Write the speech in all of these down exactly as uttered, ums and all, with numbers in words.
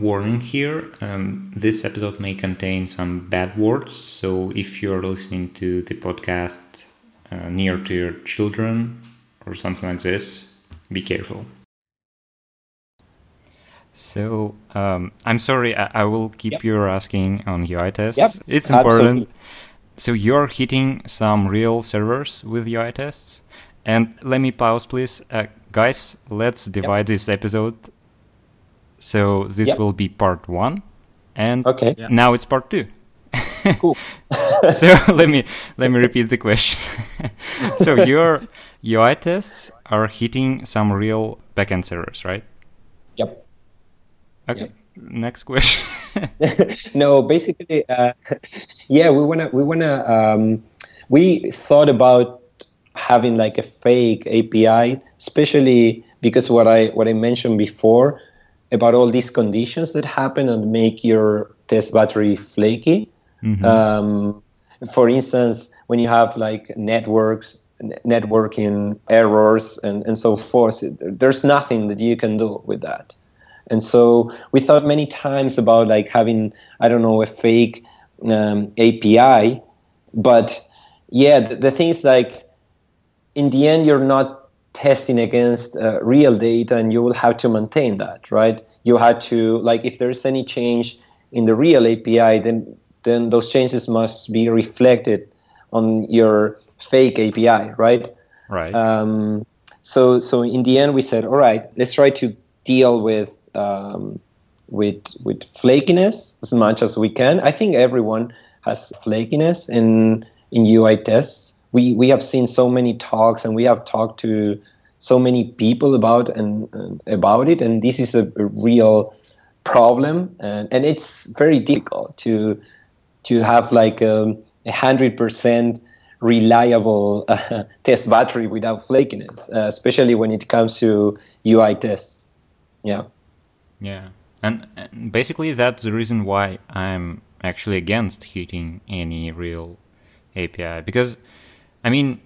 warning here, um, this episode may contain some bad words, so if you're listening to the podcast uh, near to your children or something like this, be careful. So, um, I'm sorry, I, I will keep yep. your asking on U I tests. Yep. It's important. Absolutely. So you're hitting some real servers with U I tests. And let me pause, please. Uh, guys, let's divide yep. this episode. So this yep. will be part one. And okay. yep. now it's part two. Cool. So let me let me repeat the question. So your U I tests are hitting some real backend servers, right? Yep. Okay. Yep. Next question. No, basically, uh, yeah, we wanna we wanna um, we thought about having like a fake A P I, especially because what I what I mentioned before about all these conditions that happen and make your test battery flaky. Mm-hmm. Um, for instance, when you have like networks, networking errors, and, and so forth, there's nothing that you can do with that. And so we thought many times about like having, I don't know, a fake um, A P I. But yeah, the, the thing is like, in the end, you're not testing against uh, real data, and you will have to maintain that, right? You had to, like, if there's any change in the real A P I, then then those changes must be reflected on your fake A P I, right? Right. Um, so so in the end, we said, all right, let's try to deal with Um, with with flakiness as much as we can. I think everyone has flakiness in in U I tests. We we have seen so many talks, and we have talked to so many people about and, and about it. And this is a, a real problem, and, and it's very difficult to to have like a hundred percent reliable uh, test battery without flakiness, uh, especially when it comes to U I tests. Yeah. Yeah, and, and basically that's the reason why I'm actually against hitting any real A P I, because, I mean,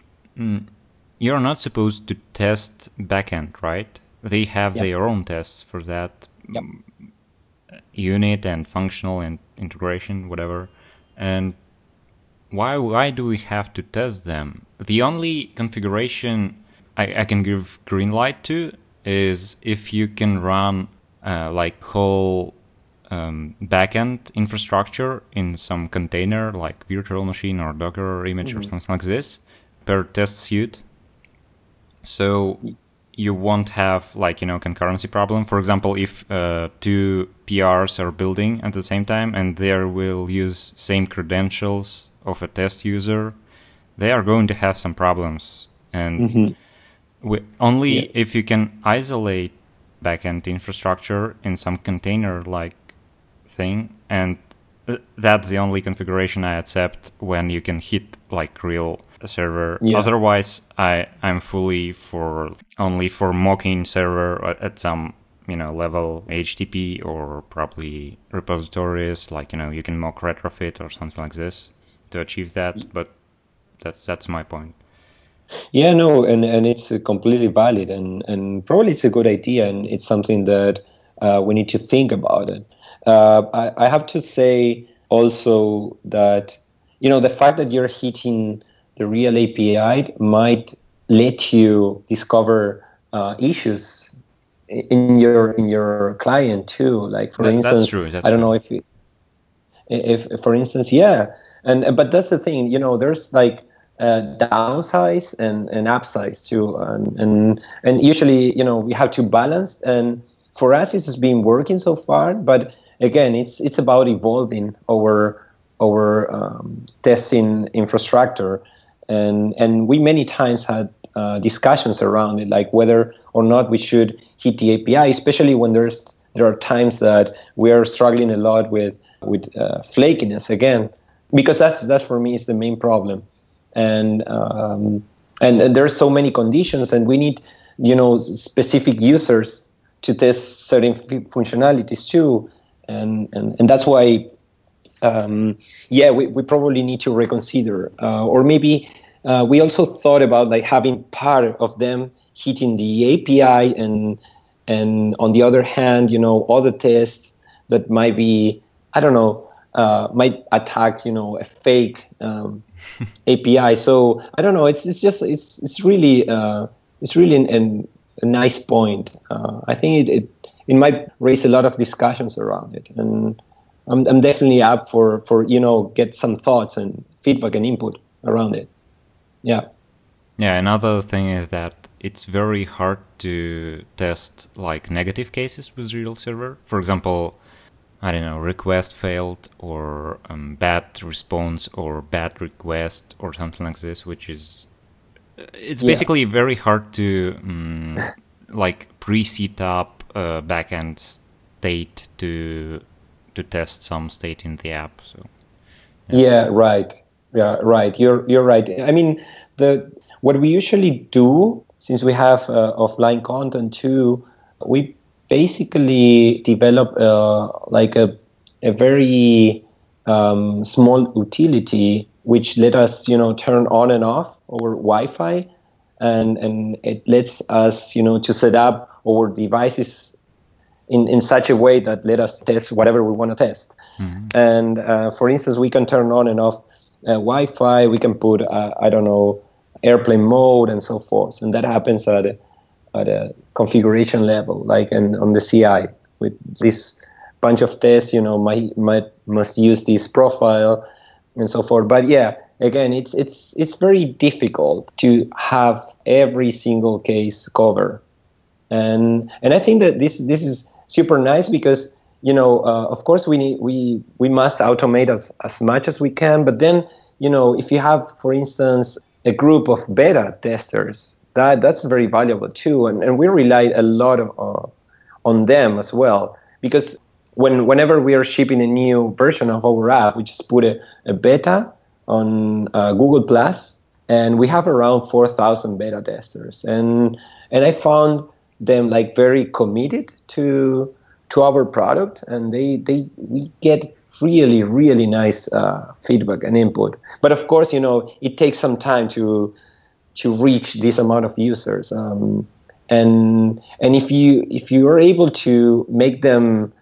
you're not supposed to test backend, right? They have yep. their own tests for that yep. unit and functional and integration, whatever. And why why do we have to test them? The only configuration I, I can give green light to is if you can run Uh, like whole um, backend infrastructure in some container, like virtual machine or Docker image mm-hmm. or something like this, per test suite. So you won't have like, you know, concurrency problem. For example, if uh, two P Rs are building at the same time and they will use same credentials of a test user, they are going to have some problems. And mm-hmm. we, only yeah. if you can isolate backend infrastructure in some container-like thing, and that's the only configuration I accept when you can hit like real server. Yeah. Otherwise, I I'm fully for only for mocking server at some, you know, level, H T T P or probably repositories. Like, you know, you can mock retrofit or something like this to achieve that. But that's that's my point. Yeah, no, and, and it's completely valid, and, and probably it's a good idea, and it's something that uh, we need to think about it. Uh, I, I have to say also that, you know, the fact that you're hitting the real A P I might let you discover uh, issues in your in your client too. Like, for that, instance, that's true, that's I don't true. know if, you, if, if, for instance, yeah, and but that's the thing, you know, there's like, Uh, downsize and, and upsize too, and, and and usually, you know, we have to balance, and for us it's been working so far, but again it's it's about evolving our our um, testing infrastructure, and and we many times had uh, discussions around it, like whether or not we should hit the A P I, especially when there's there are times that we are struggling a lot with with uh, flakiness again, because that's that's for me is the main problem. And, um, and and there are so many conditions, and we need, you know, specific users to test certain f- functionalities too, and and, and that's why, um, yeah, we, we probably need to reconsider, uh, or maybe uh, we also thought about like having part of them hitting the A P I, and and on the other hand, you know, other tests that might be, I don't know, uh, might attack, you know, a fake um, A P I. So I don't know. It's it's just it's it's really uh, it's really an, an, a nice point. Uh, I think it, it it might raise a lot of discussions around it, and I'm I'm definitely up for for you know get some thoughts and feedback and input around it. Yeah. Yeah. Another thing is that it's very hard to test like negative cases with Real Server. For example, I don't know, request failed or um, bad response or bad request or something like this, which is, it's basically yeah. very hard to um, like pre-set up a backend state to to test some state in the app. So yeah, yeah right, yeah, right. You're you're right. I mean, the what we usually do, since we have uh, offline content too, we basically develop uh, like a a very um, small utility which let us, you know, turn on and off over Wi-Fi, and and it lets us, you know, to set up our devices in, in such a way that let us test whatever we want to test. Mm-hmm. And uh, for instance, we can turn on and off uh, Wi-Fi. We can put uh, I don't know. airplane mode and so forth, and that happens at a, at a configuration level, like and on the C I with this bunch of tests, you know, might might must use this profile and so forth. But yeah, again, it's it's it's very difficult to have every single case covered, and and I think that this this is super nice because you know uh, of course we need, we we must automate as, as much as we can, but then you know if you have, for instance, a group of beta testers, that that's very valuable too, and, and we rely a lot of, uh, on them as well, because when whenever we are shipping a new version of our app, we just put a, a beta on uh, Google Plus, and we have around four thousand beta testers, and and I found them like very committed to to our product, and they they we get really, really nice uh, feedback and input. But of course, you know, it takes some time to to reach this amount of users. Um, and and if you if you are able to make them,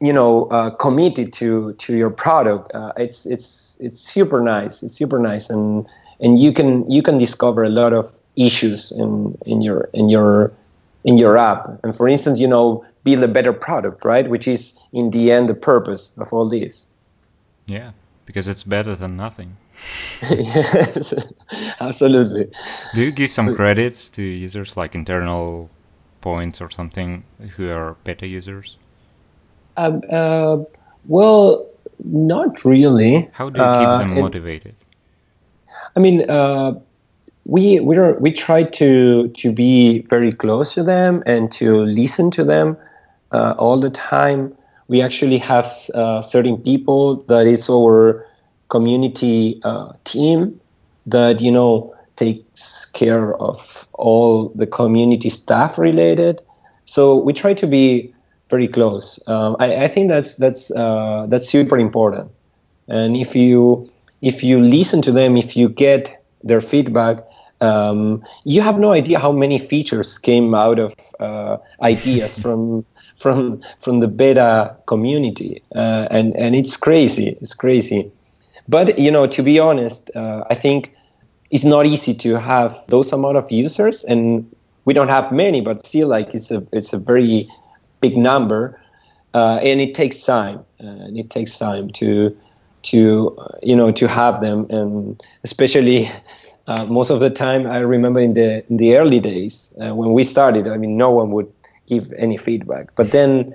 you know, uh, committed to to your product, uh, it's it's it's super nice. It's super nice, and and you can you can discover a lot of issues in in your in your in your app. And for instance, you know, build a better product, right? Which is in the end the purpose of all this. Yeah, because it's better than nothing. Yes, absolutely. Do you give some credits to users, like internal points or something, who are beta users? Um, uh, well, not really. How do you keep uh, them motivated? I mean, uh, we we are, we try to to be very close to them and to listen to them. Uh, all the time, we actually have uh, certain people that is our community uh, team that, you know, takes care of all the community staff related. So we try to be very close. Um, I, I think that's that's uh, that's super important. And if you if you listen to them, if you get their feedback, um, you have no idea how many features came out of uh, ideas from. From from the beta community, uh, and and it's crazy, it's crazy. But you know, to be honest, uh, I think it's not easy to have those amount of users, and we don't have many, but still, like it's a it's a very big number, uh, and it takes time, uh, and it takes time to to uh, you know to have them, and especially. Uh, most of the time, I remember in the in the early days uh, when we started, I mean, no one would give any feedback, but then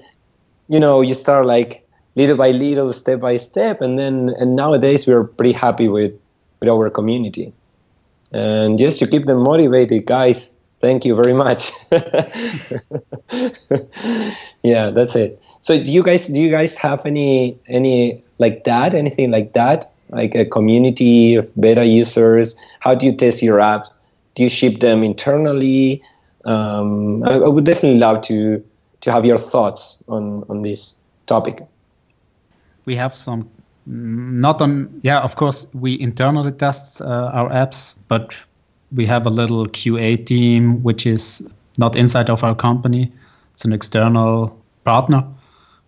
you know you start like little by little, step by step, and then and nowadays we're pretty happy with with our community, and just to keep them motivated, guys, thank you very much. Yeah, that's it. So do you guys do you guys have any any like that anything like that, like a community of beta users? How do you test your apps? Do you ship them internally? Um, I, I would definitely love to to have your thoughts on, on this topic. We have some, not on, yeah, of course, we internally test uh, our apps, but we have a little Q A team, which is not inside of our company. It's an external partner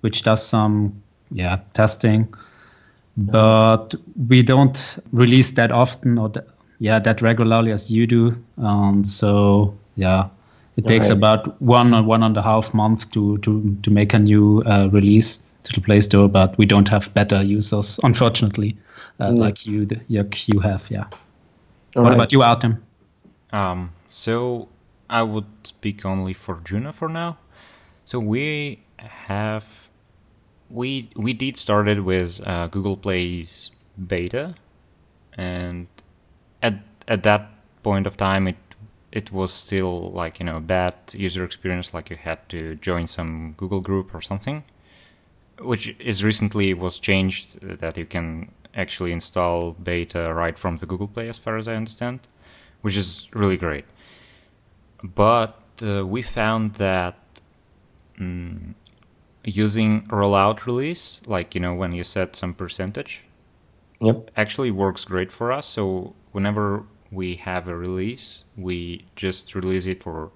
which does some yeah testing, but we don't release that often or th yeah that regularly as you do. Um, so yeah, it takes okay. about one or one and a half months to to to make a new uh, release to the Play Store, but we don't have beta users, unfortunately, uh, mm. like you like you have. Yeah. All what right. about you, Artem? Um, so I would speak only for Juno for now. So we have we we did started with uh, Google Play's beta, and at at that point of time it. It was still like, you know, bad user experience, like you had to join some Google group or something, which is recently was changed that you can actually install beta right from the Google Play, as far as I understand, which is really great. But uh, we found that um, using rollout release, like, you know, when you set some percentage, yep. actually works great for us. So whenever we have a release, we just release it for,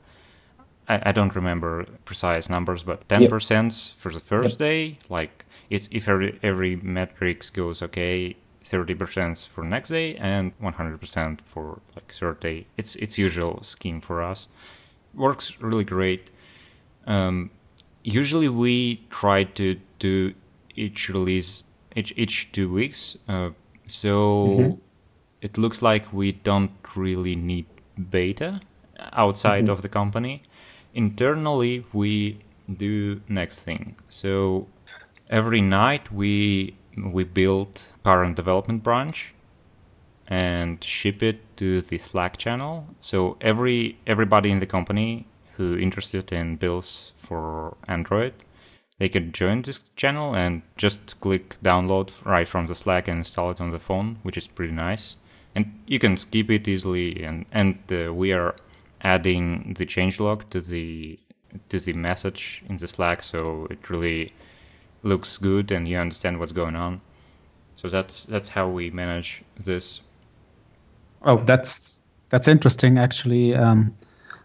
I, I don't remember precise numbers, but ten percent yep. for the first yep. day. Like it's if every, every metrics goes okay, thirty percent for next day and one hundred percent for like third day. It's it's usual scheme for us. Works really great. Um, usually we try to do each release each, each two weeks. Uh, so... Mm-hmm. It looks like we don't really need beta outside mm-hmm. of the company. Internally, we do next thing. So every night we we build current development branch and ship it to the Slack channel. So every everybody in the company who interested in builds for Android, they can join this channel and just click download right from the Slack and install it on the phone, which is pretty nice. And you can skip it easily, and and uh, we are adding the changelog to the to the message in the Slack, so it really looks good and you understand what's going on. So that's that's how we manage this. Oh, that's that's interesting, actually. Um,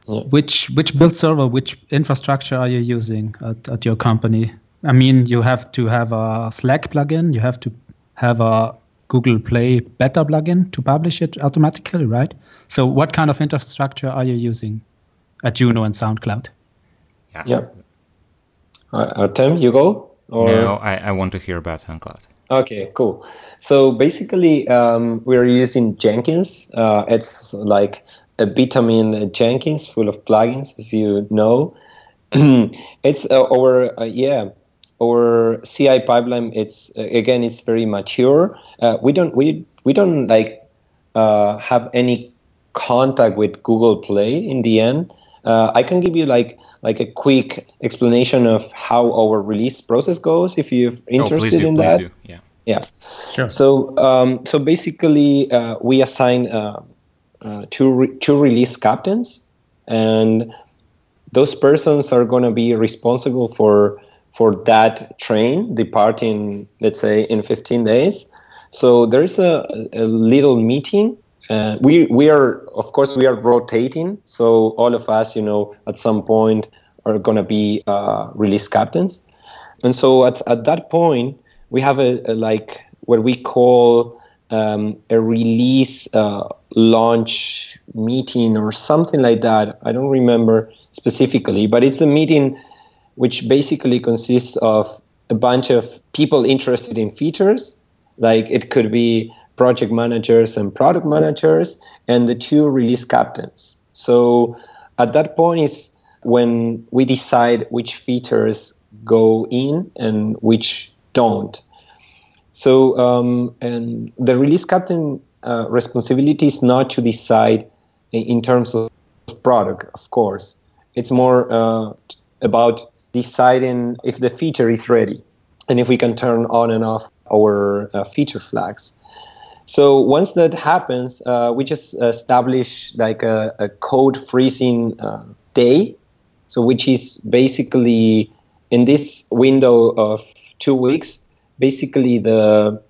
yeah. Which which build server, which infrastructure are you using at, at your company? I mean, you have to have a Slack plugin, you have to have a Google Play beta plugin to publish it automatically, right? So what kind of infrastructure are you using at Juno and SoundCloud? Yeah. yeah. Uh, Artem, you go? Or... No, I, I want to hear about SoundCloud. Okay, cool. So basically, um, we're using Jenkins. Uh, it's like a Bitmain Jenkins full of plugins, as you know. it's uh, our, uh, yeah. Our C I pipeline, it's again, it's very mature. Uh, we don't, we we don't like uh, have any contact with Google Play in the end. Uh, I can give you like like a quick explanation of how our release process goes if you're interested oh, please do, in that. Please do. Yeah, yeah, sure. So um, so basically, uh, we assign uh, uh, two re two release captains, and those persons are going to be responsible for. for that train departing, let's say, in fifteen days. So there is a, a little meeting. Uh, we we are, of course, we are rotating. So all of us, you know, at some point are going to be uh, release captains. And so at, at that point, we have a, a like what we call um, a release uh, launch meeting or something like that. I don't remember specifically, but it's a meeting which basically consists of a bunch of people interested in features. Like it could be project managers and product managers and the two release captains. So at that point is when we decide which features go in and which don't. So um, and the release captain uh, responsibility is not to decide in terms of product, of course. It's more uh, about deciding if the feature is ready and if we can turn on and off our uh, feature flags. So once that happens, uh, we just establish like a, a code freezing uh, day. So which is basically in this window of two weeks, basically the,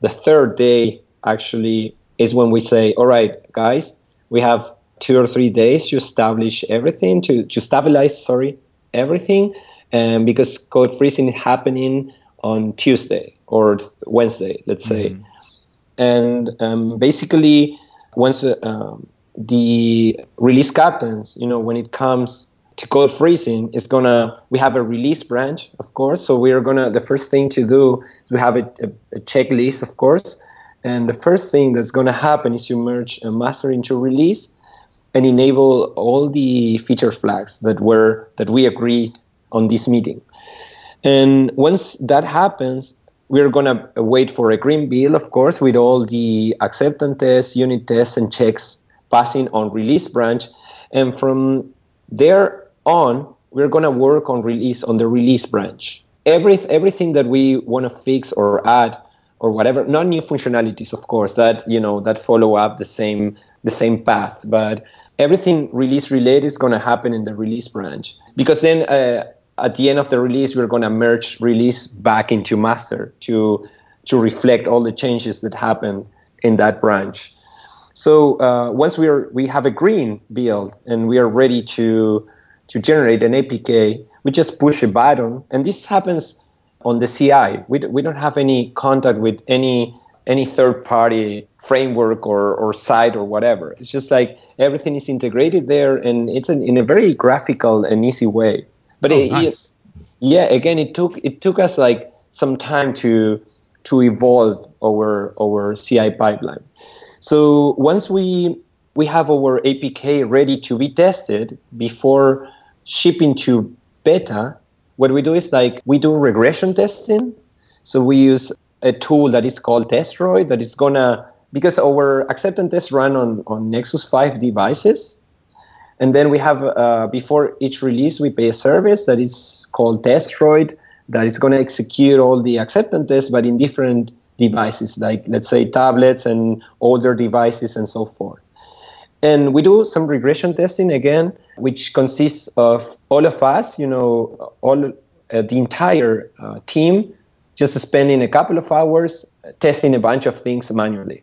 the third day actually is when we say, all right, guys, we have two or three days to establish everything, to, to stabilize, sorry, everything. and because code freezing is happening on Tuesday or Wednesday, let's say. Mm-hmm. And um, basically, once uh, um, the release happens, you know, when it comes to code freezing, it's gonna, we have a release branch, of course. So we are gonna, the first thing to do is we have a, a, a checklist, of course. And the first thing that's gonna happen is you merge a master into release and enable all the feature flags that were, that we agreed on this meeting. And once that happens, we're gonna wait for a green bill, of course, with all the acceptance tests, unit tests, and checks passing on release branch. And from there on, we're gonna work on release on the release branch. Every everything that we wanna fix or add or whatever, not new functionalities, of course, that you know that follow up the same the same path, but everything release related is gonna happen in the release branch, because then uh, at the end of the release, we're gonna merge release back into master to to reflect all the changes that happened in that branch. So uh, once we are we have a green build and we are ready to to generate an A P K, we just push a button, and this happens on the C I. We d- we don't have any contact with any any third party framework or or site or whatever. It's just like everything is integrated there, and it's an, in a very graphical and easy way. But oh, it, nice. it, yeah, again, it took it took us like some time to to evolve our our C I pipeline. So once we we have our A P K ready to be tested before shipping to beta, what we do is like we do regression testing. So we use a tool that is called Testroid that is gonna, because our acceptance tests run on, on Nexus five devices. And then we have, uh, before each release, we pay a service that is called Testroid that is gonna execute all the acceptance tests, but in different devices, like let's say tablets and older devices and so forth. And we do some regression testing again, which consists of all of us, you know, all uh, the entire uh, team, just spending a couple of hours testing a bunch of things manually,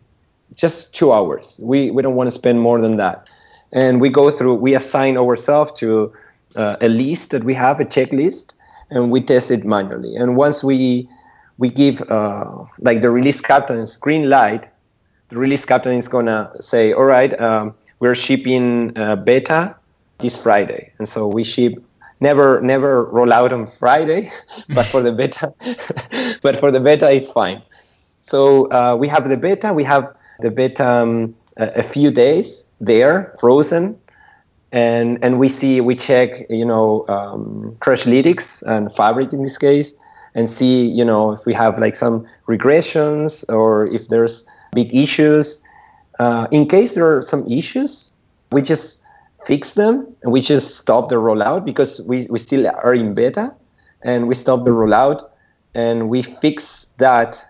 just two hours. We we don't want to spend more than that. And we go through, we assign ourselves to uh, a list that we have, a checklist, and we test it manually. And once we we give uh, like the release captain's green light, the release captain is gonna say, all right, um, we're shipping uh, beta this Friday. And so we ship, never never roll out on Friday, but for the beta, but for the beta it's fine. So uh, we have the beta, we have the beta um, a, a few days there, frozen. And and we see, we check, you know, um, Crashlytics and Fabric in this case, and see, you know, if we have like some regressions or if there's big issues. Uh, in case there are some issues, we just fix them and we just stop the rollout, because we, we still are in beta, and we stop the rollout and we fix that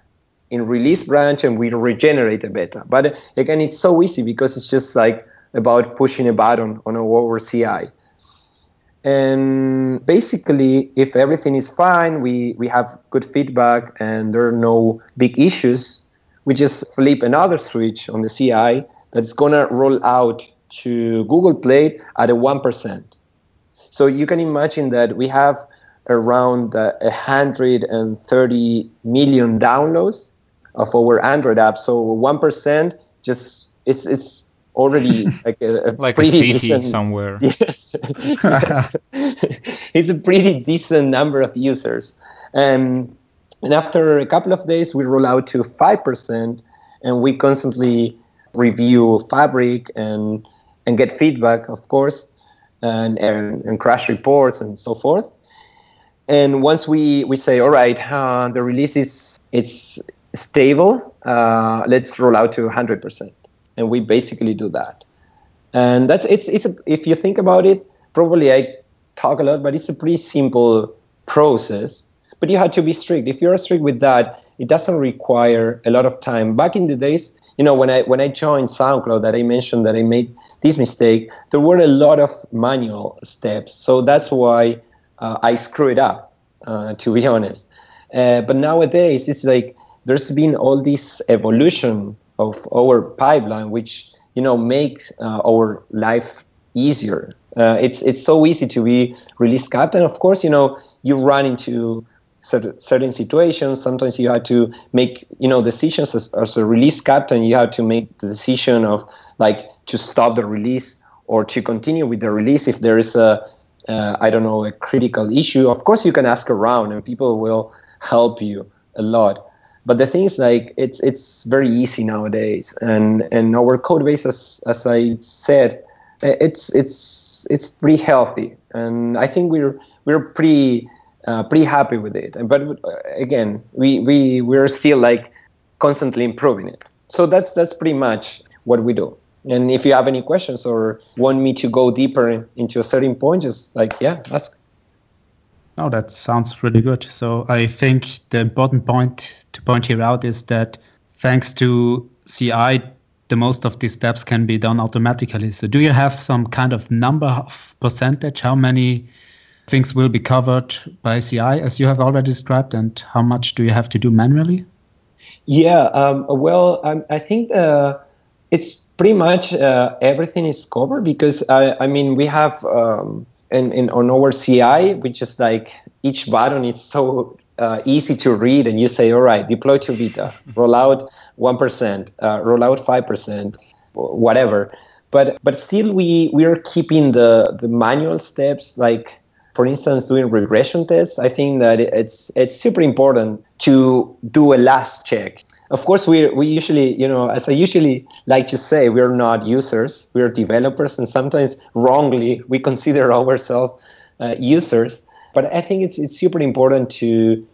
in release branch and we regenerate the beta. But again, it's so easy because it's just like about pushing a button on our C I. And basically, if everything is fine, we, we have good feedback and there are no big issues, we just flip another switch on the C I that's going to roll out to Google Play at a one percent. So you can imagine that we have around uh, one hundred thirty million downloads of our Android app. So one percent, just it's it's already like a, a like pretty a city decent, somewhere. Yes, it's a pretty decent number of users, and and after a couple of days, we roll out to five percent, and we constantly review Fabric and and get feedback, of course, and and, and crash reports and so forth. And once we we say, all right, uh, the release is it's stable, uh, let's roll out to a hundred percent. And we basically do that, and that's it's it's a, if you think about it, probably I talk a lot, but it's a pretty simple process. But you have to be strict. If you're strict with that, it doesn't require a lot of time. Back in the days, you know, when I when I joined SoundCloud, that I mentioned that I made this mistake, there were a lot of manual steps, so that's why uh, I screwed up, uh, to be honest. Uh, but nowadays, it's like there's been all this evolution of our pipeline, which, you know, makes uh, our life easier. Uh, it's it's so easy to be really scabbed, and of course, you know, you run into certain situations. Sometimes you have to make, you know, decisions as, as a release captain. You have to make the decision of like to stop the release or to continue with the release if there is a uh, I don't know, a critical issue. Of course, you can ask around and people will help you a lot. But the thing is, like, it's it's very easy nowadays, and and our code base, as as I said, it's it's it's pretty healthy, and I think we're we're pretty. Uh, pretty happy with it, but uh, again, we we we're still like constantly improving it. So that's that's pretty much what we do. And if you have any questions or want me to go deeper in, into a certain point, just like yeah, ask. Oh, that sounds really good. So I think the important point to point here out is that thanks to C I, the most of these steps can be done automatically. So do you have some kind of number of percentage? How many things will be covered by C I, as you have already described, and how much do you have to do manually? Yeah, um, well, um, I think uh, it's pretty much uh, everything is covered, because I, I mean, we have um, in, in on our C I, which is like each button is so uh, easy to read, and you say, all right, deploy to beta, roll out one percent, uh, roll out five percent, whatever. But but still, we we are keeping the the manual steps, like, for instance, doing regression tests. I think that it's it's super important to do a last check. Of course, we we usually, you know, as I usually like to say, we're not users, we're developers, and sometimes wrongly we consider ourselves uh, users. But I think it's it's super important to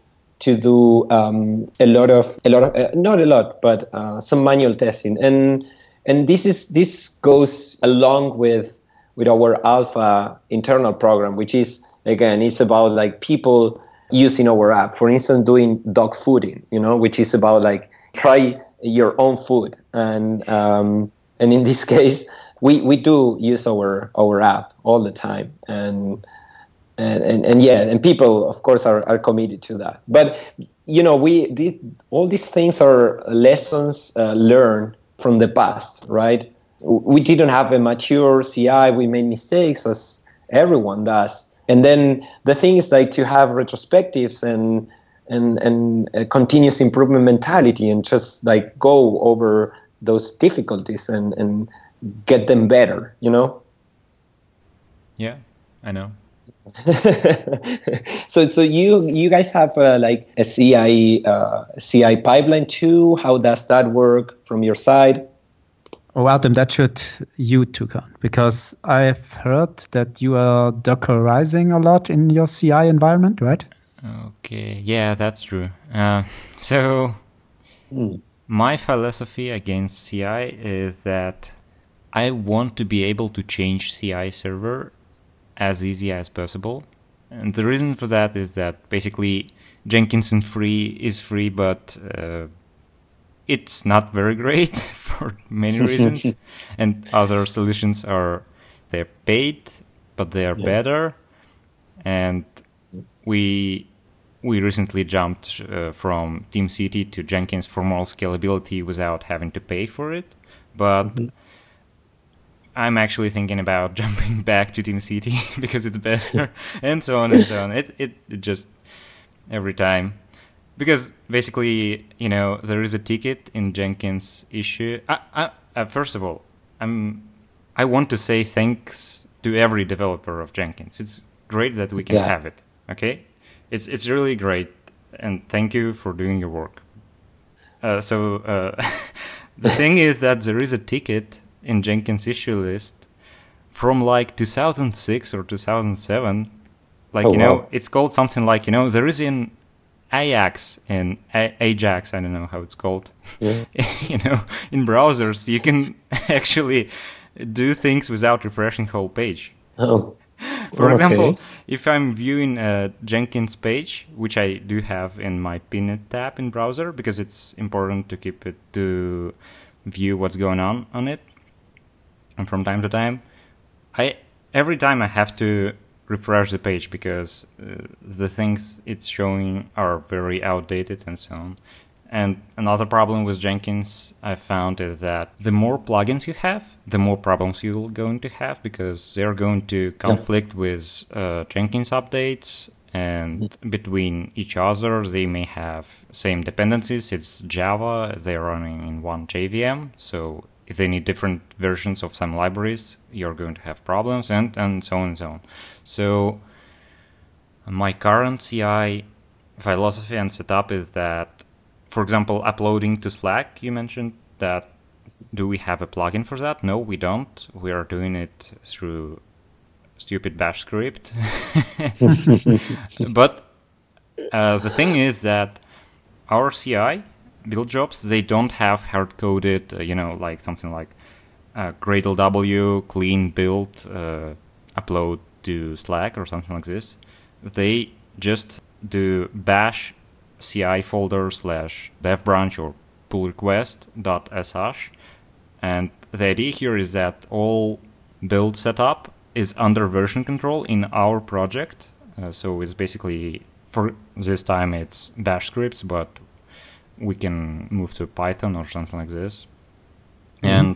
to do um, a lot of a lot of uh, not a lot, but uh, some manual testing, and and this is this goes along with with our alpha internal program, which is, again, it's about like people using our app. For instance, doing dog fooding, you know, which is about like try your own food. And um, and in this case, we, we do use our our app all the time. And and and, and yeah, and people of course are, are committed to that. But you know, we the, all these things are lessons uh, learned from the past, right? We didn't have a mature C I. We made mistakes, as everyone does. And then the thing is like to have retrospectives and and and a continuous improvement mentality, and just like go over those difficulties and, and get them better, you know? Yeah, I know. so so you you guys have uh, like a C I uh, C I pipeline too. How does that work from your side? Oh, Adam, that should you took on, because I've heard that you are Dockerizing a lot in your C I environment, right? Okay, yeah, that's true. Uh, so mm. my philosophy against C I is that I want to be able to change C I server as easy as possible. And the reason for that is that basically Jenkins and free is free, but uh, it's not very great for many reasons, and other solutions are, they're paid, but they are yeah. better. And we we recently jumped uh, from TeamCity to Jenkins for more scalability without having to pay for it. But mm-hmm. I'm actually thinking about jumping back to TeamCity because it's better, and so on and so on. It it, it just every time. Because basically, you know, there is a ticket in Jenkins issue. I, I, I, first of all, I'm, I want to say thanks to every developer of Jenkins. It's great that we can yeah. have it, okay? It's it's really great, and thank you for doing your work. Uh, so uh, the thing is that there is a ticket in Jenkins issue list from like two thousand six or two thousand seven. Like, oh, you know, wow. it's called something like, you know, there is in... Ajax and A- Ajax, I don't know how it's called. Yeah. You know, in browsers, you can actually do things without refreshing whole page. Oh. For okay. example, if I'm viewing a Jenkins page, which I do have in my pinned tab in browser, because it's important to keep it to view what's going on on it. And from time to time, I every time I have to refresh the page, because uh, the things it's showing are very outdated and so on. And another problem with Jenkins I found is that the more plugins you have, the more problems you're going to have, because they're going to conflict yeah. with uh, Jenkins updates, and between each other, they may have same dependencies. It's Java, they're running in one J V M, so if they need different versions of some libraries, you're going to have problems, and, and so on and so on. So my current C I philosophy and setup is that, for example, uploading to Slack, you mentioned that. Do we have a plugin for that? No, we don't. We are doing it through stupid bash script. But uh, the thing is that our C I build jobs, they don't have hard-coded, uh, you know, like something like uh, Gradle W, clean build, uh, upload to Slack or something like this. They just do bash C I folder slash dev branch or pull request dot sh. And the idea here is that all build setup is under version control in our project. Uh, so it's basically, for this time it's bash scripts, but we can move to Python or something like this. Mm-hmm. And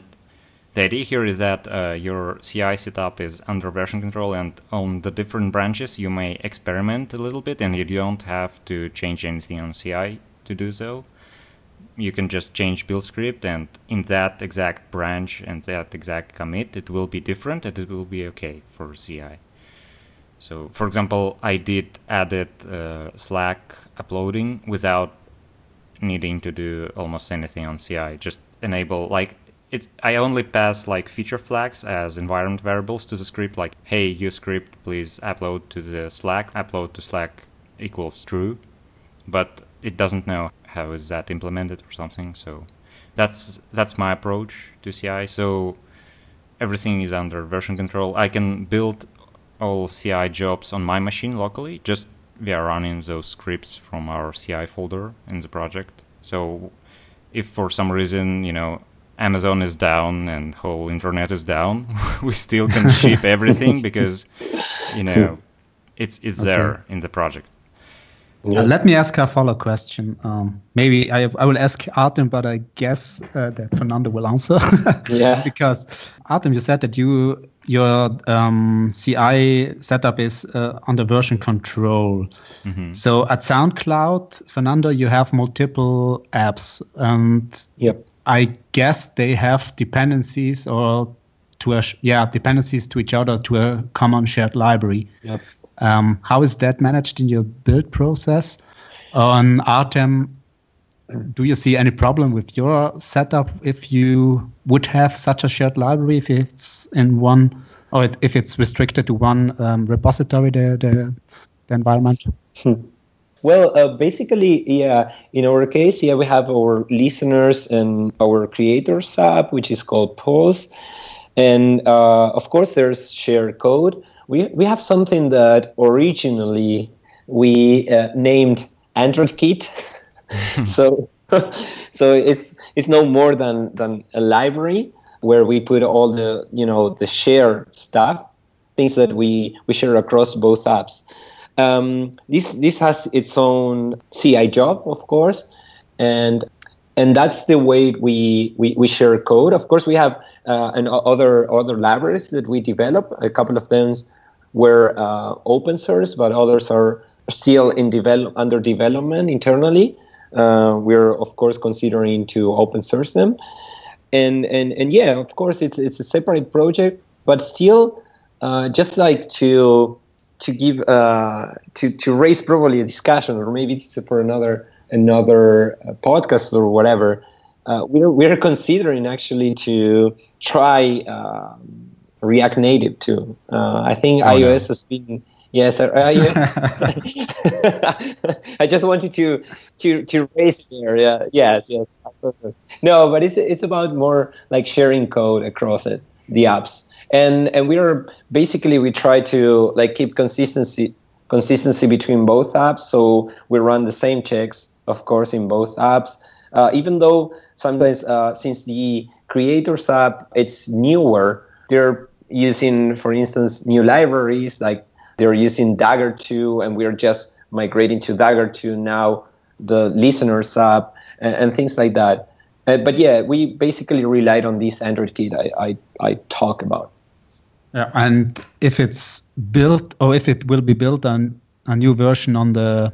the idea here is that uh, your C I setup is under version control, and on the different branches you may experiment a little bit, and you don't have to change anything on C I to do so. You can just change build script, and in that exact branch and that exact commit, it will be different and it will be okay for C I. So, for example, I did added uh, Slack uploading without needing to do almost anything on C I. Just enable, like, it's. I only pass like feature flags as environment variables to the script, like, hey, you script, please upload to the Slack, upload to Slack equals true, but it doesn't know how is that implemented or something. So that's that's my approach to C I. So everything is under version control. I can build all C I jobs on my machine locally, just we are running those scripts from our C I folder in the project. So if for some reason, you know, Amazon is down and whole internet is down, we still can ship everything because, you know, it's it's okay. there in the project. Uh, let me ask a follow-up question. Um, maybe I I will ask Artem, but I guess uh, that Fernando will answer. yeah. Because Artem, you said that you your um, C I setup is uh, under version control. Mm-hmm. So at SoundCloud, Fernando, you have multiple apps, and yep. I guess they have dependencies or to a sh- yeah dependencies to each other to a common shared library. Yep. Um, how is that managed in your build process? On Artem, do you see any problem with your setup if you would have such a shared library, if it's in one, or it, if it's restricted to one um, repository, the, the, the environment? Hmm. Well, uh, basically, yeah, in our case, yeah, we have our listeners and our creators app, which is called Pulse. And uh, of course, there's shared code. We we have something that originally we uh, named Android Kit, so so it's it's no more than, than a library where we put all the you know the shared stuff, things that we, we share across both apps. Um, this this has its own C I job, of course, and and that's the way we we, we share code. Of course, we have uh, and other other libraries that we develop. A couple of them were uh, open source, but others are still in develop under development internally. Uh, we're of course considering to open source them, and and and yeah, of course it's it's a separate project, but still, uh, just like to to give uh, to to raise probably a discussion, or maybe it's for another another podcast or whatever. Uh, we're we're considering actually to try. Uh, React Native too. Uh, I think oh, iOS no. has been yes. Uh, iOS. I just wanted to to to raise there. Yeah. Yes. Yes. No, but it's it's about more like sharing code across it, the apps, and and we are basically we try to like keep consistency consistency between both apps. So we run the same checks, of course, in both apps. Uh, even though sometimes uh, since the creators app it's newer, they're using, for instance, new libraries, like they're using Dagger two, and we're just migrating to Dagger two now. the listeners app, and, and things like that. Uh, but yeah, we basically relied on this Android Kit I, I, I talk about. Yeah, and if it's built, or if it will be built on a new version on the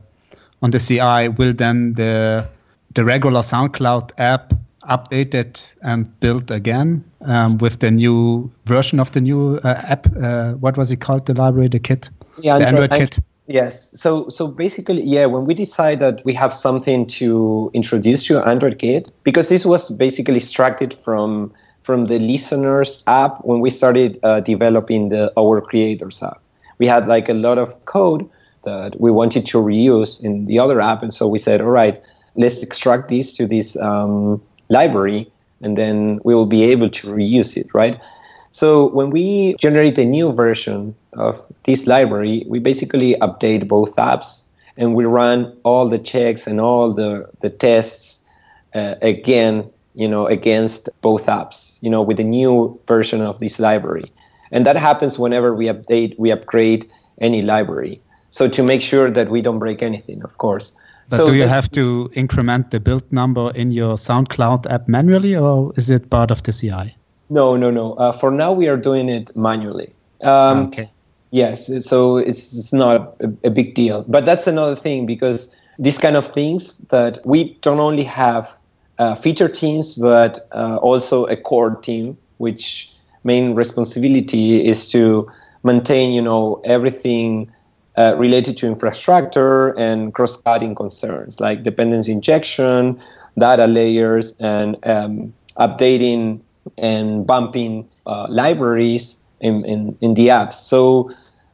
on the C I, will then the the regular SoundCloud app update it and build again um, with the new version of the new uh, app? Uh, what was it called? The library, the kit, yeah, the Android, Android Kit. Yes. So so basically, yeah, when we decided we have something to introduce to Android Kit, because this was basically extracted from from the listeners app when we started uh, developing the our creators app. We had like a lot of code that we wanted to reuse in the other app. And so we said, all right, let's extract this to this um, library, and then we will be able to reuse it, right? So when we generate a new version of this library, we basically update both apps, and we run all the checks and all the, the tests uh, again, you know, against both apps, you know, with the new version of this library. And that happens whenever we update, we upgrade any library. So to make sure that we don't break anything, of course. But so do you have to increment the build number in your SoundCloud app manually, or is it part of the C I? No, no, no. Uh, for now, we are doing it manually. Um, okay. Yes, so it's, it's not a, a big deal. But that's another thing, because these kind of things that we don't only have uh, feature teams, but uh, also a core team, which main responsibility is to maintain, you know, everything Uh, related to infrastructure and cross-cutting concerns like dependency injection, data layers, and um, updating and bumping uh, libraries in, in, in the apps. So,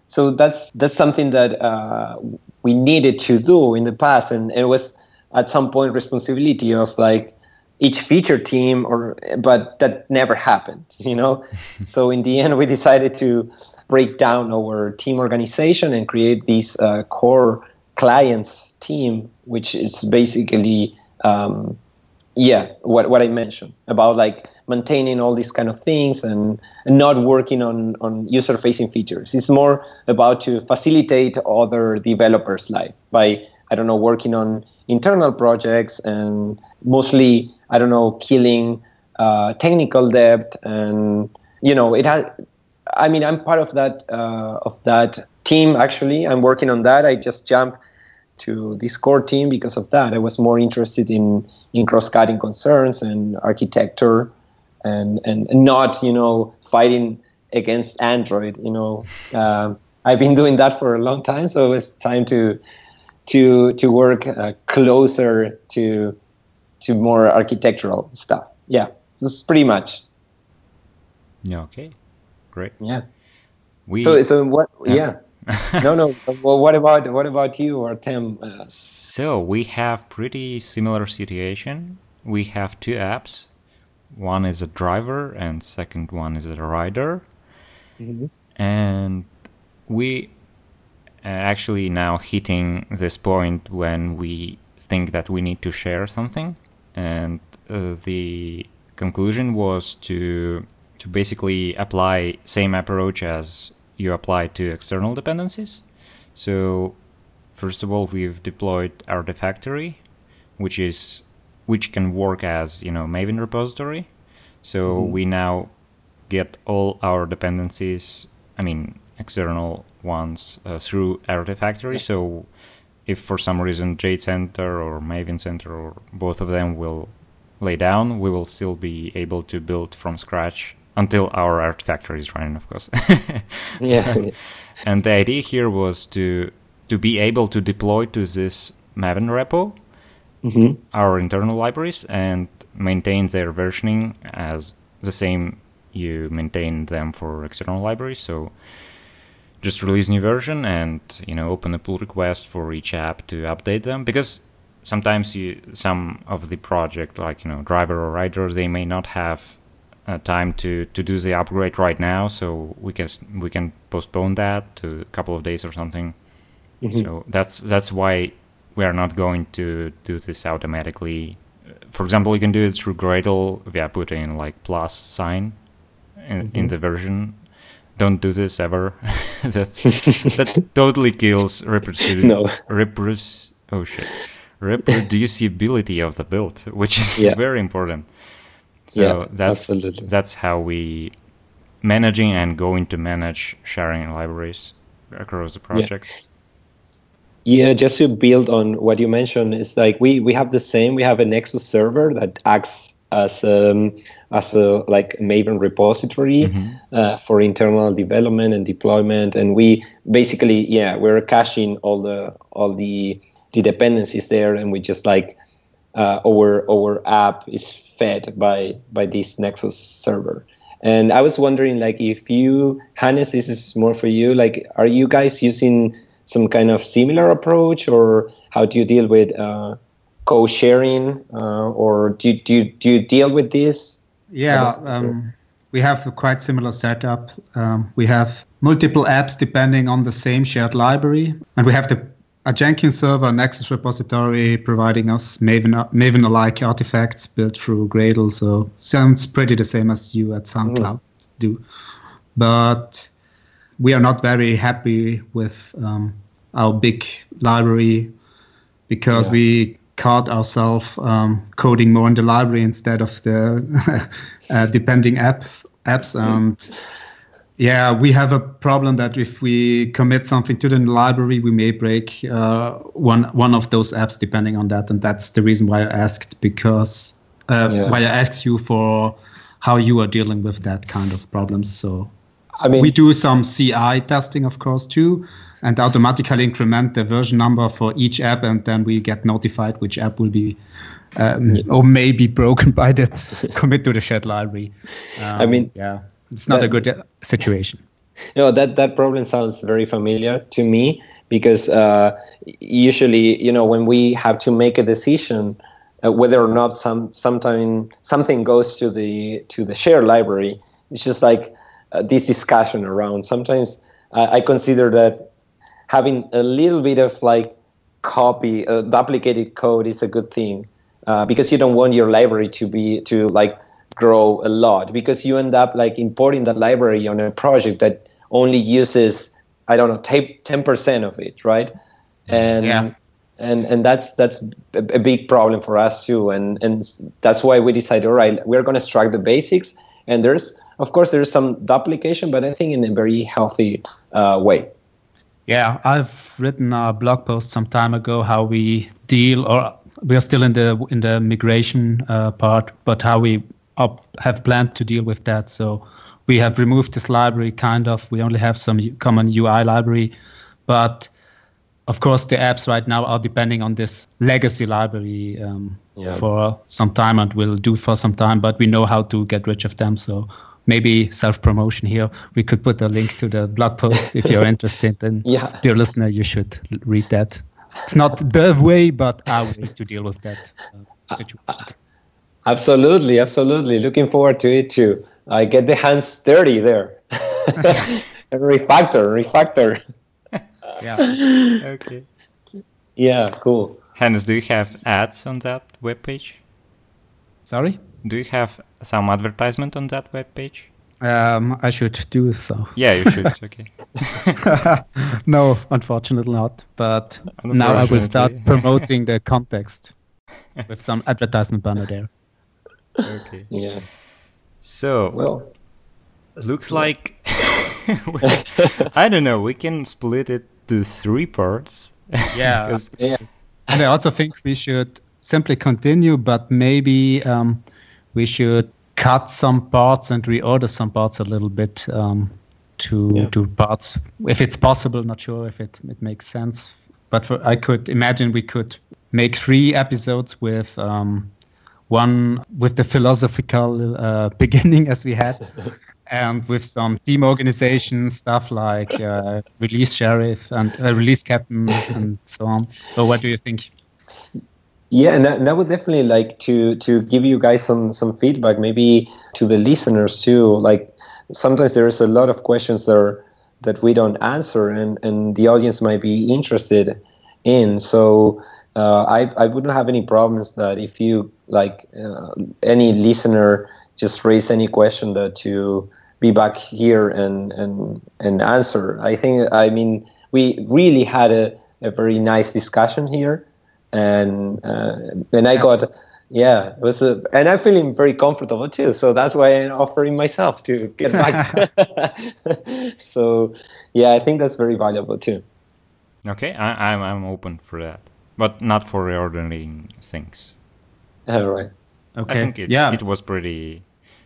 so that's that's something that uh, we needed to do in the past, and it was at some point responsibility of like each feature team, or but that never happened, you know. So in the end, we decided to break down our team organization and create this uh, core clients team, which is basically, um, yeah, what what I mentioned about like maintaining all these kind of things and, and not working on, on user-facing features. It's more about to facilitate other developers' life by, I don't know, working on internal projects and mostly, I don't know, killing uh, technical debt. And, you know, it has... I mean, I'm part of that uh, of that team, actually. I'm working on that. I just jumped to this core team because of that. I was more interested in, in cross-cutting concerns and architecture and, and not, you know, fighting against Android, you know. Uh, I've been doing that for a long time, so it's time to to to work uh, closer to to more architectural stuff. Yeah, that's pretty much. Yeah, okay. Great. Yeah. We, so so what? Yeah. yeah. no, no. Well, what about what about you, Artem? Uh, so we have pretty similar situation. We have two apps. One is a driver, and second one is a rider. Mm-hmm. And we actually now hitting this point when we think that we need to share something, and uh, the conclusion was to. to basically apply same approach as you apply to external dependencies. So first of all, we've deployed Artifactory, which is which can work as, you know, Maven repository. So mm-hmm. we now get all our dependencies, I mean, external ones uh, through Artifactory. Yeah. So if for some reason JCenter or Maven Center or both of them will lay down, we will still be able to build from scratch until our Artifactory is running, of course. yeah. And, and the idea here was to to be able to deploy to this Maven repo mm-hmm. our internal libraries and maintain their versioning as the same you maintain them for external libraries. So just release new version and, you know, open a pull request for each app to update them, because sometimes you some of the project, like, you know, driver or rider, they may not have Uh, time to, to do the upgrade right now, so we can we can postpone that to a couple of days or something. Mm-hmm. So that's that's why we are not going to do this automatically. For example, you can do it through Gradle via putting like plus sign in, mm-hmm. in the version. Don't do this ever. That's, that totally kills reproducibility. No. Repros- oh shit. reproducibility of the build, which is yeah. very important. So yeah, that's absolutely. that's how we managing and going to manage sharing libraries across the project. Yeah. Yeah, just to build on what you mentioned, it's like we, we have the same. We have a Nexus server that acts as um, as a like Maven repository mm-hmm. uh, for internal development and deployment, and we basically yeah we're caching all the all the, the dependencies there, and we just like uh, our our app is fed by by this Nexus server. And I was wondering, like, if you, Hannes, this is more for you. Like, are you guys using some kind of similar approach, or how do you deal with uh, co-sharing, uh, or do you, do, you, do you deal with this? Yeah, um, we have a quite similar setup. Um, we have multiple apps depending on the same shared library, and we have the a Jenkins server, a Nexus repository providing us Maven, Maven-alike artifacts built through Gradle. So sounds pretty the same as you at SoundCloud mm. do, but we are not very happy with um, our big library because yeah. we caught ourselves um, coding more in the library instead of the uh, depending apps. apps. And yeah, we have a problem that if we commit something to the library, we may break uh, one one of those apps depending on that. And that's the reason why I asked because uh, yeah. why I asked you for how you are dealing with that kind of problems. So. I mean, we do some C I testing, of course, too, and automatically increment the version number for each app, and then we get notified which app will be um, yeah. or may be broken by that commit to the shared library. Um, I mean, yeah, it's not that, a good situation. No, that, that problem sounds very familiar to me because uh, usually, you know, when we have to make a decision uh, whether or not some sometime something goes to the to the shared library, it's just like. Uh, this discussion around sometimes uh, I consider that having a little bit of like copy uh, duplicated code is a good thing uh, because you don't want your library to be to like grow a lot because you end up like importing the library on a project that only uses I don't know ten percent of it, right? And yeah. and and that's that's a big problem for us too, and and that's why we decided, all right, we're going to strike the basics, and there's of course, there is some duplication, but I think in a very healthy uh, way. Yeah, I've written a blog post some time ago how we deal, or we are still in the in the migration uh, part, but how we up, have planned to deal with that. So we have removed this library, kind of. We only have some common U I library, but of course, the apps right now are depending on this legacy library um, yeah. for some time, and will do for some time. But we know how to get rid of them, so. Maybe self-promotion here. We could put a link to the blog post if you're interested. And yeah. dear listener, you should read that. It's not the way, but our way to deal with that uh, situation. Uh, absolutely, absolutely. Looking forward to it too. I uh, get the hands dirty there. refactor, refactor. Yeah. Okay. Yeah, cool. Hannes, do you have ads on that webpage? Sorry? Do you have some advertisement on that web page? Um, I should do so. Yeah, you should. Okay. No, unfortunately not. But unfortunately. Now I will start promoting the context with some advertisement banner there. Okay. Yeah. So, well, looks like I don't know. We can split it to three parts. Yeah. Because, yeah. And I also think we should simply continue, but maybe. Um, We should cut some parts and reorder some parts a little bit um, to yeah. to parts if it's possible. Not sure if it, it makes sense, but for, I could imagine we could make three episodes with um, one with the philosophical uh, beginning as we had, and with some team organization stuff like uh, release sheriff and uh, release captain and so on. So what do you think? Yeah, and I, and I would definitely like to, to give you guys some, some feedback, maybe to the listeners too. Like sometimes there is a lot of questions that are, that we don't answer, and, and the audience might be interested in. So uh, I I wouldn't have any problems that if you like uh, any listener just raise any question that you be back here and and and answer. I think I mean we really had a, a very nice discussion here. and uh, then I got, yeah, it was, a, and I'm feeling very comfortable too. So that's why I'm offering myself to get back. So, yeah, I think that's very valuable too. Okay, I, I'm I'm open for that, but not for reordering things. All right. Okay. I think it, yeah. it was pretty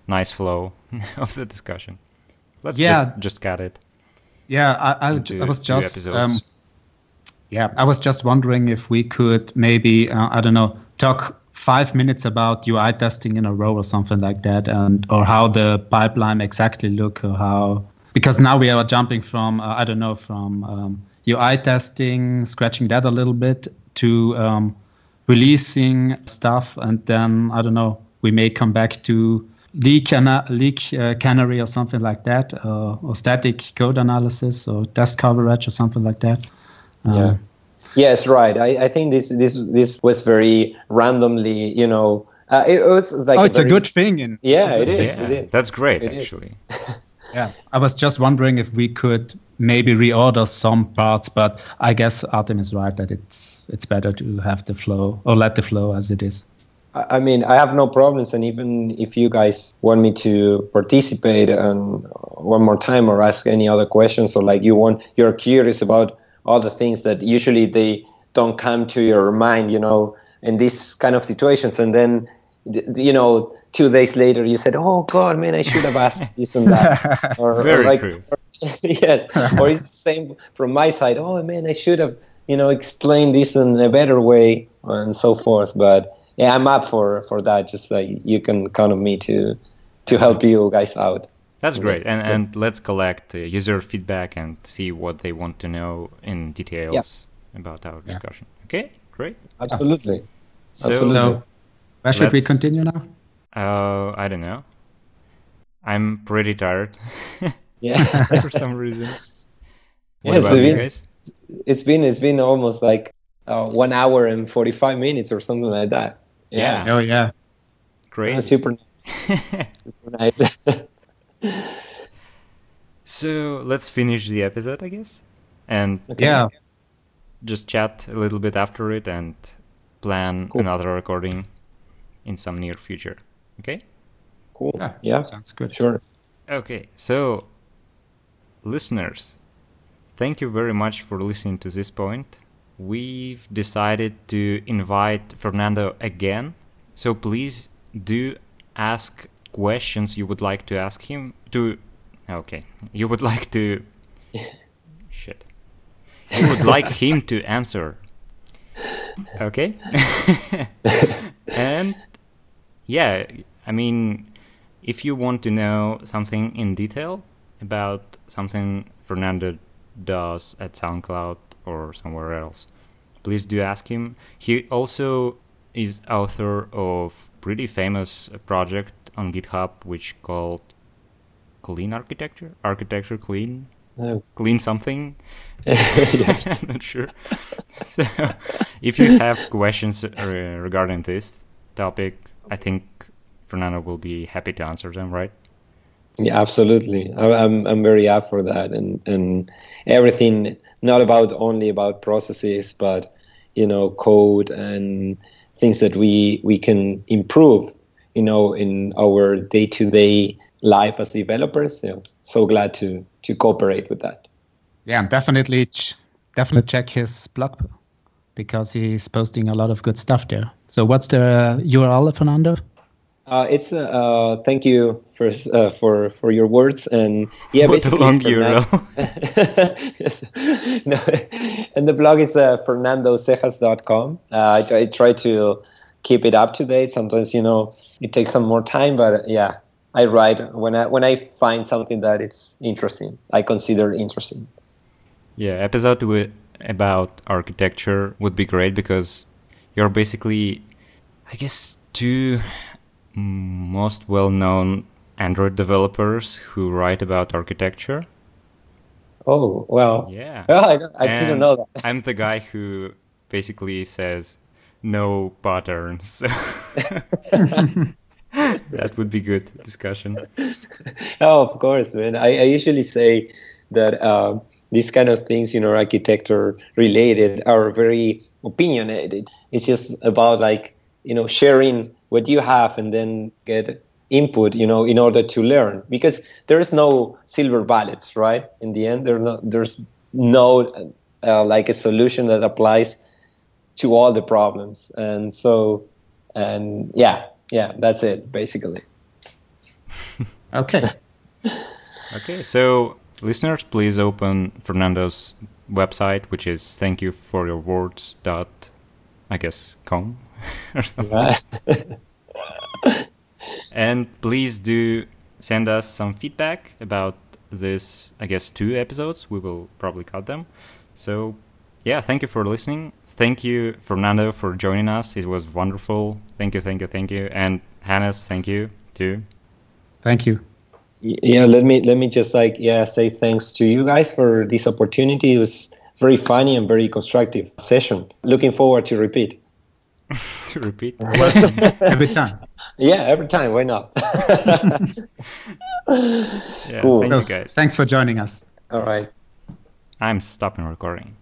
nice flow of the discussion. Let's yeah. just just cut it. Yeah, I, I, into, I was just um, yeah, I was just wondering if we could maybe uh, I don't know talk five minutes about U I testing in a row or something like that, and or how the pipeline exactly look, or how, because now we are jumping from uh, I don't know from um, U I testing, scratching that a little bit, to um, releasing stuff, and then I don't know, we may come back to LeakCanary or something like that, uh, or static code analysis or test coverage or something like that. Um, yeah. Yes, right. I, I think this this this was very randomly, you know. Uh, it was like oh, a it's very, a good thing. In, yeah, it is, yeah, it is. That's great, it actually. Yeah, I was just wondering if we could maybe reorder some parts, but I guess Artem is right that it's it's better to have the flow or let the flow as it is. I mean, I have no problems, and even if you guys want me to participate and one more time or ask any other questions, or like you want, you're curious about all the things that usually they don't come to your mind, you know, in these kind of situations, and then, you know, two days later you said, "Oh God, man, I should have asked this and that," or, Very or like, true. Or, yes, or it's the same from my side. "Oh man, I should have, you know, explained this in a better way," and so forth, but. Yeah, I'm up for, for that. Just like you can count on me to to help you guys out. That's great. And and let's collect uh, user feedback and see what they want to know in details yeah. about our discussion. Yeah. Okay, great. Absolutely. So, Absolutely. so where should we continue now? Uh, I don't know. I'm pretty tired. Yeah, for some reason. What yeah, about so you guys? It's been it's been almost like uh, one hour and forty five minutes or something like that. Yeah. yeah. Oh yeah. Great. Super nice. Super nice. So let's finish the episode, I guess, and okay. yeah, just chat a little bit after it and plan cool. another recording in some near future. Okay. Cool. Yeah. yeah. Sounds good. Sure. Okay. So, listeners, thank you very much for listening to this point. We've decided to invite Fernando again, so please do ask questions you would like to ask him to okay you would like to shit you would like him to answer, okay? And yeah, I mean, if you want to know something in detail about something Fernando does at SoundCloud or somewhere else, please do ask him. He also is author of pretty famous project on GitHub, which called Clean Architecture, Architecture Clean, oh. Clean something. I'm not sure. So if you have questions uh, regarding this topic, I think Fernando will be happy to answer them, right? Yeah, absolutely. I'm I'm very up for that, and and everything not about only about processes, but you know, code and things that we we can improve, you know, in our day-to-day life as developers. So, so glad to to cooperate with that. Yeah, definitely, definitely check his blog, because he's posting a lot of good stuff there. So, what's the U R L, Fernando? Uh, it's uh, uh, thank you for uh, for for your words, and yeah, what basically a long U R L. No, and the blog is uh, fernando cejas dot com. Uh, I, I try to keep it up to date. Sometimes, you know, it takes some more time, but yeah, I write when I when I find something that it's interesting, I consider interesting. Yeah, episode with, about architecture would be great, because you're basically, I guess, two. most well-known Android developers who write about architecture. Oh, well. Yeah. Well, I, I didn't know that. I'm the guy who basically says no patterns. That would be good discussion. Oh, of course, man. I, I usually say that uh, these kind of things, you know, architecture related, are very opinionated. It's just about like, you know, sharing what you have and then get input, you know, in order to learn, because there is no silver bullets, right? In the end, there no, there's no uh, like a solution that applies to all the problems. And so, and yeah, yeah, that's it basically. Okay. Okay. So listeners, please open Fernando's website, which is thank you for your words dot, I guess, com. Or something. And please do send us some feedback about this, I guess, two episodes. We will probably cut them. So, yeah, thank you for listening. Thank you, Fernando, for joining us. It was wonderful. Thank you, thank you, thank you. And Hannes, thank you, too. Thank you. Yeah, let me let me just, like, yeah, say thanks to you guys for this opportunity. It was very funny and very constructive session. Looking forward to repeat. To repeat? Every time. Yeah, every time. Why not? Yeah, cool. Thank so, you guys. Thanks for joining us. All right. I'm stopping recording.